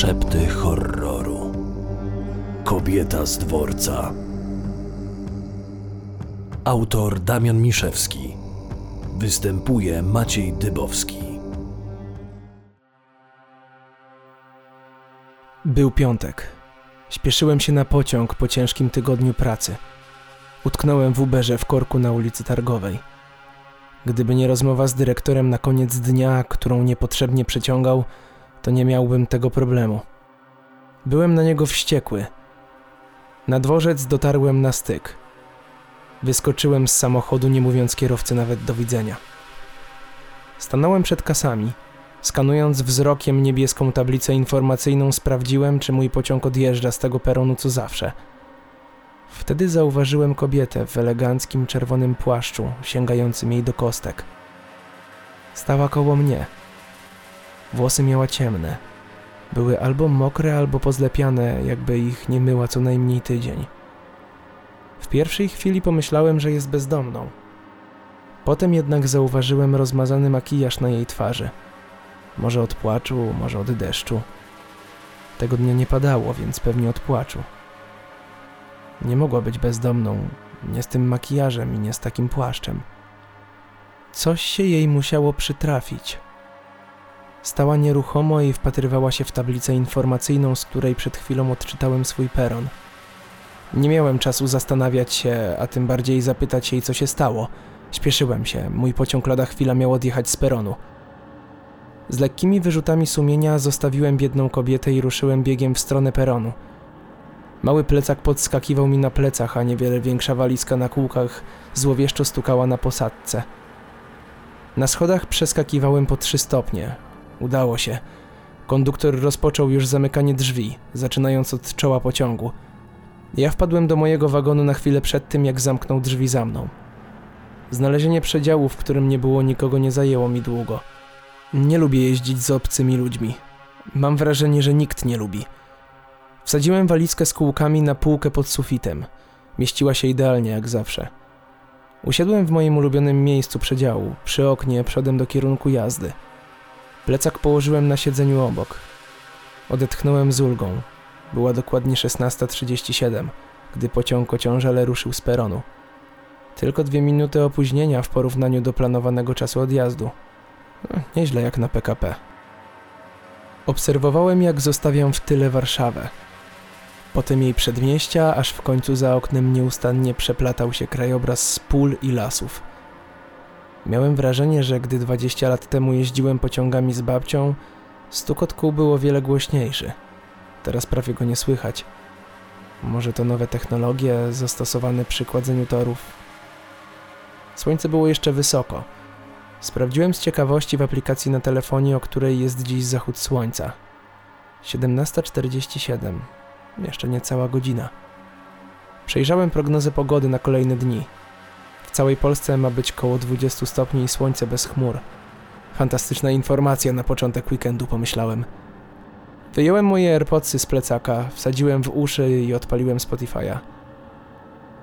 Szepty horroru. Kobieta z dworca. Autor Damian Miszewski. Występuje Maciej Dybowski. Był piątek. Śpieszyłem się na pociąg po ciężkim tygodniu pracy. Utknąłem w Uberze w korku na ulicy Targowej. Gdyby nie rozmowa z dyrektorem na koniec dnia, którą niepotrzebnie przeciągał, to nie miałbym tego problemu. Byłem na niego wściekły. Na dworzec dotarłem na styk. Wyskoczyłem z samochodu, nie mówiąc kierowcy nawet do widzenia. Stanąłem przed kasami. Skanując wzrokiem niebieską tablicę informacyjną, sprawdziłem, czy mój pociąg odjeżdża z tego peronu co zawsze. Wtedy zauważyłem kobietę w eleganckim czerwonym płaszczu, sięgającym jej do kostek. Stała koło mnie. Włosy miała ciemne. Były albo mokre, albo pozlepiane, jakby ich nie myła co najmniej tydzień. W pierwszej chwili pomyślałem, że jest bezdomną. Potem jednak zauważyłem rozmazany makijaż na jej twarzy. Może od płaczu, może od deszczu. Tego dnia nie padało, więc pewnie od płaczu. Nie mogła być bezdomną, nie z tym makijażem i nie z takim płaszczem. Coś się jej musiało przytrafić. Stała nieruchomo i wpatrywała się w tablicę informacyjną, z której przed chwilą odczytałem swój peron. Nie miałem czasu zastanawiać się, a tym bardziej zapytać jej, co się stało. Śpieszyłem się, mój pociąg lada chwila miał odjechać z peronu. Z lekkimi wyrzutami sumienia zostawiłem biedną kobietę i ruszyłem biegiem w stronę peronu. Mały plecak podskakiwał mi na plecach, a niewiele większa walizka na kółkach złowieszczo stukała na posadzce. Na schodach przeskakiwałem po 3 stopnie. Udało się. Konduktor rozpoczął już zamykanie drzwi, zaczynając od czoła pociągu. Ja wpadłem do mojego wagonu na chwilę przed tym, jak zamknął drzwi za mną. Znalezienie przedziału, w którym nie było nikogo, nie zajęło mi długo. Nie lubię jeździć z obcymi ludźmi. Mam wrażenie, że nikt nie lubi. Wsadziłem walizkę z kółkami na półkę pod sufitem. Mieściła się idealnie, jak zawsze. Usiadłem w moim ulubionym miejscu przedziału, przy oknie, przodem do kierunku jazdy. Plecak położyłem na siedzeniu obok. Odetchnąłem z ulgą. Była dokładnie 16:37, gdy pociąg ociążale ruszył z peronu. Tylko 2 minuty opóźnienia w porównaniu do planowanego czasu odjazdu. Nieźle jak na PKP. Obserwowałem, jak zostawiam w tyle Warszawę. Potem jej przedmieścia, aż w końcu za oknem nieustannie przeplatał się krajobraz z pól i lasów. Miałem wrażenie, że gdy 20 lat temu jeździłem pociągami z babcią, stukot kół było wiele głośniejszy. Teraz prawie go nie słychać. Może to nowe technologie zastosowane przy kładzeniu torów. Słońce było jeszcze wysoko. Sprawdziłem z ciekawości w aplikacji na telefonie, o której jest dziś zachód słońca. 17:47. Jeszcze niecała godzina. Przejrzałem prognozę pogody na kolejne dni. W całej Polsce ma być koło 20 stopni i słońce bez chmur. Fantastyczna informacja na początek weekendu, pomyślałem. Wyjąłem moje AirPodsy z plecaka, wsadziłem w uszy i odpaliłem Spotify'a.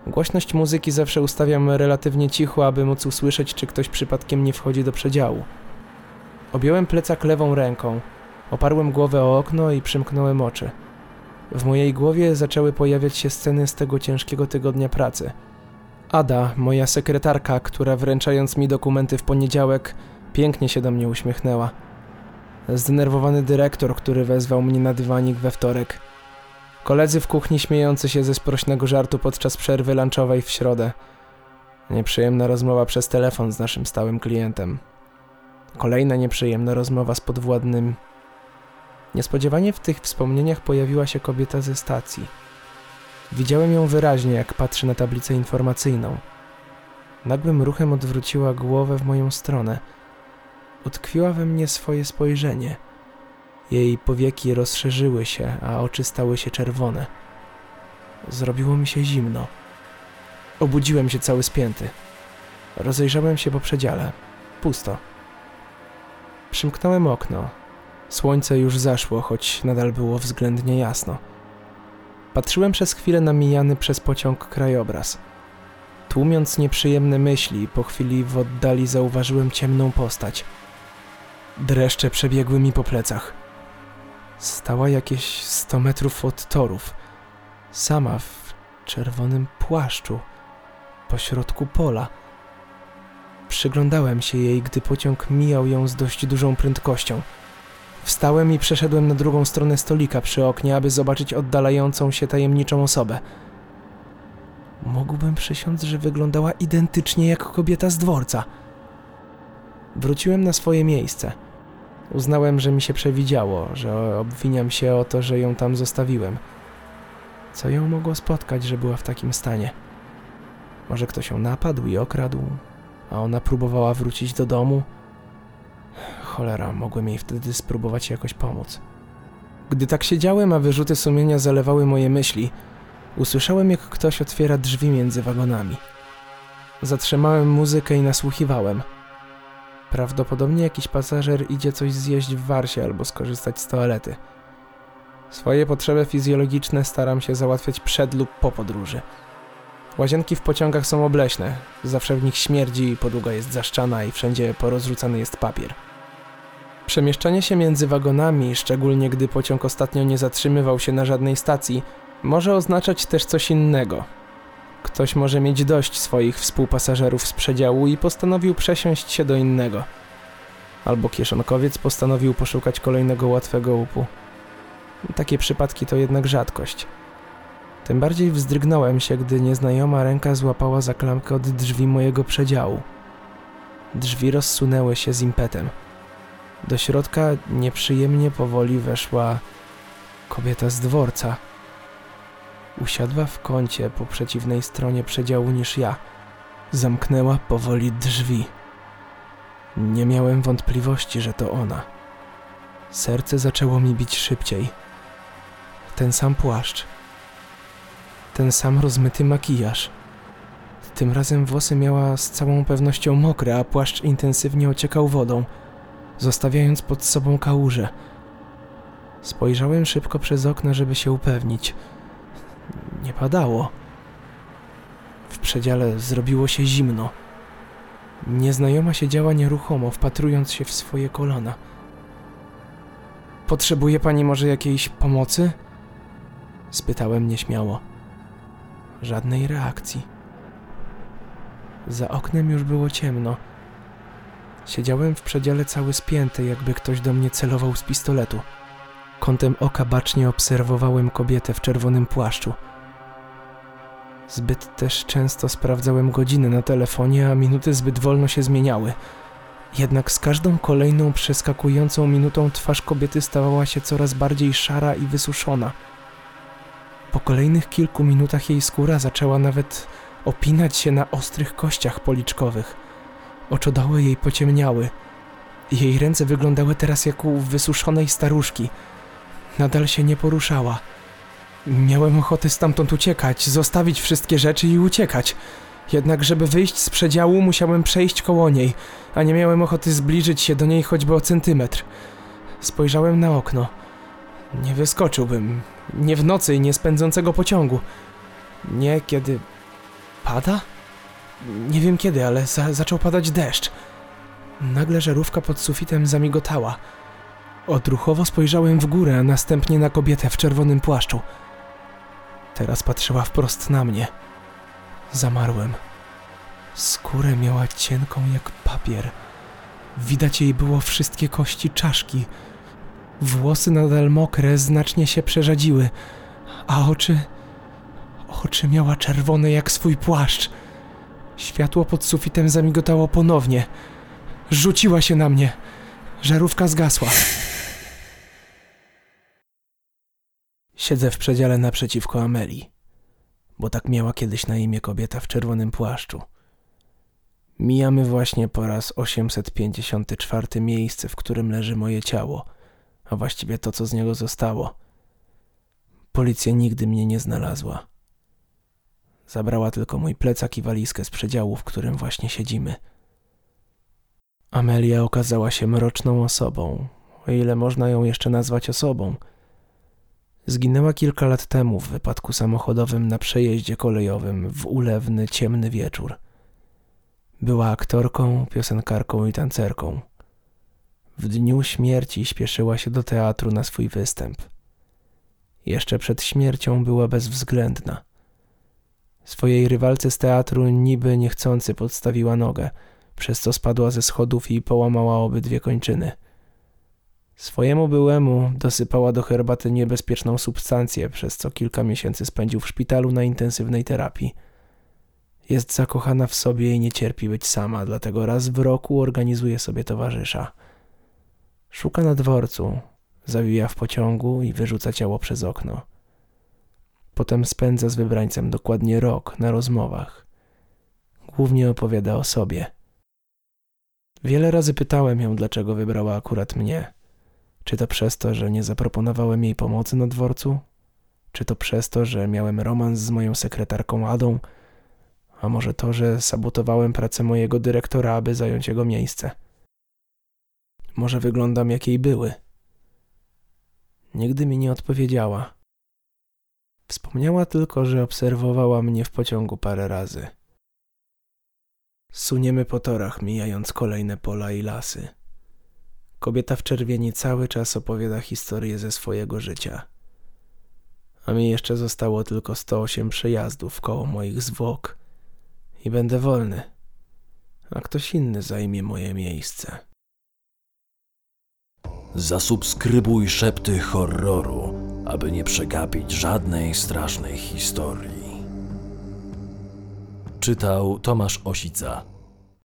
Głośność muzyki zawsze ustawiam relatywnie cicho, aby móc usłyszeć, czy ktoś przypadkiem nie wchodzi do przedziału. Objąłem plecak lewą ręką, oparłem głowę o okno i przymknąłem oczy. W mojej głowie zaczęły pojawiać się sceny z tego ciężkiego tygodnia pracy. Ada, moja sekretarka, która wręczając mi dokumenty w poniedziałek, pięknie się do mnie uśmiechnęła. Zdenerwowany dyrektor, który wezwał mnie na dywanik we wtorek. Koledzy w kuchni śmiejący się ze sprośnego żartu podczas przerwy lunchowej w środę. Nieprzyjemna rozmowa przez telefon z naszym stałym klientem. Kolejna nieprzyjemna rozmowa z podwładnym. Niespodziewanie w tych wspomnieniach pojawiła się kobieta ze stacji. Widziałem ją wyraźnie, jak patrzy na tablicę informacyjną. Nagłym ruchem odwróciła głowę w moją stronę. Utkwiła we mnie swoje spojrzenie. Jej powieki rozszerzyły się, a oczy stały się czerwone. Zrobiło mi się zimno. Obudziłem się cały spięty. Rozejrzałem się po przedziale. Pusto. Przymknąłem okno. Słońce już zaszło, choć nadal było względnie jasno. Patrzyłem przez chwilę na mijany przez pociąg krajobraz. Tłumiąc nieprzyjemne myśli, po chwili w oddali zauważyłem ciemną postać. Dreszcze przebiegły mi po plecach. Stała jakieś 100 metrów od torów, sama w czerwonym płaszczu, pośrodku pola. Przyglądałem się jej, gdy pociąg mijał ją z dość dużą prędkością. Wstałem i przeszedłem na drugą stronę stolika przy oknie, aby zobaczyć oddalającą się tajemniczą osobę. Mógłbym przysiąc, że wyglądała identycznie jak kobieta z dworca. Wróciłem na swoje miejsce. Uznałem, że mi się przewidziało, że obwiniam się o to, że ją tam zostawiłem. Co ją mogło spotkać, że była w takim stanie? Może ktoś ją napadł i okradł, a ona próbowała wrócić do domu? Cholera, mogłem jej wtedy spróbować jakoś pomóc. Gdy tak siedziałem, a wyrzuty sumienia zalewały moje myśli, usłyszałem, jak ktoś otwiera drzwi między wagonami. Zatrzymałem muzykę i nasłuchiwałem. Prawdopodobnie jakiś pasażer idzie coś zjeść w Warsie albo skorzystać z toalety. Swoje potrzeby fizjologiczne staram się załatwiać przed lub po podróży. Łazienki w pociągach są obleśne, zawsze w nich śmierdzi, podłoga jest zaszczana i wszędzie porozrzucany jest papier. Przemieszczanie się między wagonami, szczególnie gdy pociąg ostatnio nie zatrzymywał się na żadnej stacji, może oznaczać też coś innego. Ktoś może mieć dość swoich współpasażerów z przedziału i postanowił przesiąść się do innego. Albo kieszonkowiec postanowił poszukać kolejnego łatwego łupu. Takie przypadki to jednak rzadkość. Tym bardziej wzdrygnąłem się, gdy nieznajoma ręka złapała za klamkę od drzwi mojego przedziału. Drzwi rozsunęły się z impetem. Do środka nieprzyjemnie powoli weszła kobieta z dworca. Usiadła w kącie po przeciwnej stronie przedziału niż ja. Zamknęła powoli drzwi. Nie miałem wątpliwości, że to ona. Serce zaczęło mi bić szybciej. Ten sam płaszcz. Ten sam rozmyty makijaż. Tym razem włosy miała z całą pewnością mokre, a płaszcz intensywnie ociekał wodą, zostawiając pod sobą kałużę. Spojrzałem szybko przez okno, żeby się upewnić. Nie padało. W przedziale zrobiło się zimno. Nieznajoma siedziała nieruchomo, wpatrując się w swoje kolana. Potrzebuje pani może jakiejś pomocy? Spytałem nieśmiało. Żadnej reakcji. Za oknem już było ciemno. Siedziałem w przedziale cały spięty, jakby ktoś do mnie celował z pistoletu. Kątem oka bacznie obserwowałem kobietę w czerwonym płaszczu. Zbyt też często sprawdzałem godziny na telefonie, a minuty zbyt wolno się zmieniały. Jednak z każdą kolejną przeskakującą minutą twarz kobiety stawała się coraz bardziej szara i wysuszona. Po kolejnych kilku minutach jej skóra zaczęła nawet opinać się na ostrych kościach policzkowych. Oczodoły jej pociemniały. Jej ręce wyglądały teraz jak u wysuszonej staruszki. Nadal się nie poruszała. Miałem ochotę stamtąd uciekać, zostawić wszystkie rzeczy i uciekać. Jednak żeby wyjść z przedziału, musiałem przejść koło niej, a nie miałem ochoty zbliżyć się do niej choćby o centymetr. Spojrzałem na okno. Nie wyskoczyłbym. Nie w nocy i nie z pędzącego pociągu. Nie kiedy... pada? Nie wiem kiedy, ale zaczął padać deszcz. Nagle żarówka pod sufitem zamigotała. Odruchowo spojrzałem w górę, a następnie na kobietę w czerwonym płaszczu. Teraz patrzyła wprost na mnie. Zamarłem. Skórę miała cienką jak papier. Widać jej było wszystkie kości czaszki. Włosy nadal mokre znacznie się przerzadziły, a oczy... oczy miała czerwone jak swój płaszcz. Światło pod sufitem zamigotało ponownie. Rzuciła się na mnie. Żarówka zgasła. Siedzę w przedziale naprzeciwko Amelii, bo tak miała kiedyś na imię kobieta w czerwonym płaszczu. Mijamy właśnie po raz 854 miejsce, w którym leży moje ciało, a właściwie to, co z niego zostało. Policja nigdy mnie nie znalazła. Zabrała tylko mój plecak i walizkę z przedziału, w którym właśnie siedzimy. Amelia okazała się mroczną osobą, o ile można ją jeszcze nazwać osobą. Zginęła kilka lat temu w wypadku samochodowym na przejeździe kolejowym w ulewny, ciemny wieczór. Była aktorką, piosenkarką i tancerką. W dniu śmierci śpieszyła się do teatru na swój występ. Jeszcze przed śmiercią była bezwzględna. Swojej rywalce z teatru niby niechcący podstawiła nogę, przez co spadła ze schodów i połamała obydwie kończyny. Swojemu byłemu dosypała do herbaty niebezpieczną substancję, przez co kilka miesięcy spędził w szpitalu na intensywnej terapii. Jest zakochana w sobie i nie cierpi być sama, dlatego raz w roku organizuje sobie towarzysza. Szuka na dworcu, zawija w pociągu i wyrzuca ciało przez okno. Potem spędza z wybrańcem dokładnie rok na rozmowach. Głównie opowiada o sobie. Wiele razy pytałem ją, dlaczego wybrała akurat mnie. Czy to przez to, że nie zaproponowałem jej pomocy na dworcu? Czy to przez to, że miałem romans z moją sekretarką Adą? A może to, że sabotowałem pracę mojego dyrektora, aby zająć jego miejsce? Może wyglądam jak jej były? Nigdy mi nie odpowiedziała. Wspomniała tylko, że obserwowała mnie w pociągu parę razy. Suniemy po torach, mijając kolejne pola i lasy. Kobieta w czerwieni cały czas opowiada historię ze swojego życia. A mi jeszcze zostało tylko 108 przejazdów koło moich zwłok i będę wolny, a ktoś inny zajmie moje miejsce. Zasubskrybuj Szepty Horroru, aby nie przegapić żadnej strasznej historii. Czytał Tomasz Osica.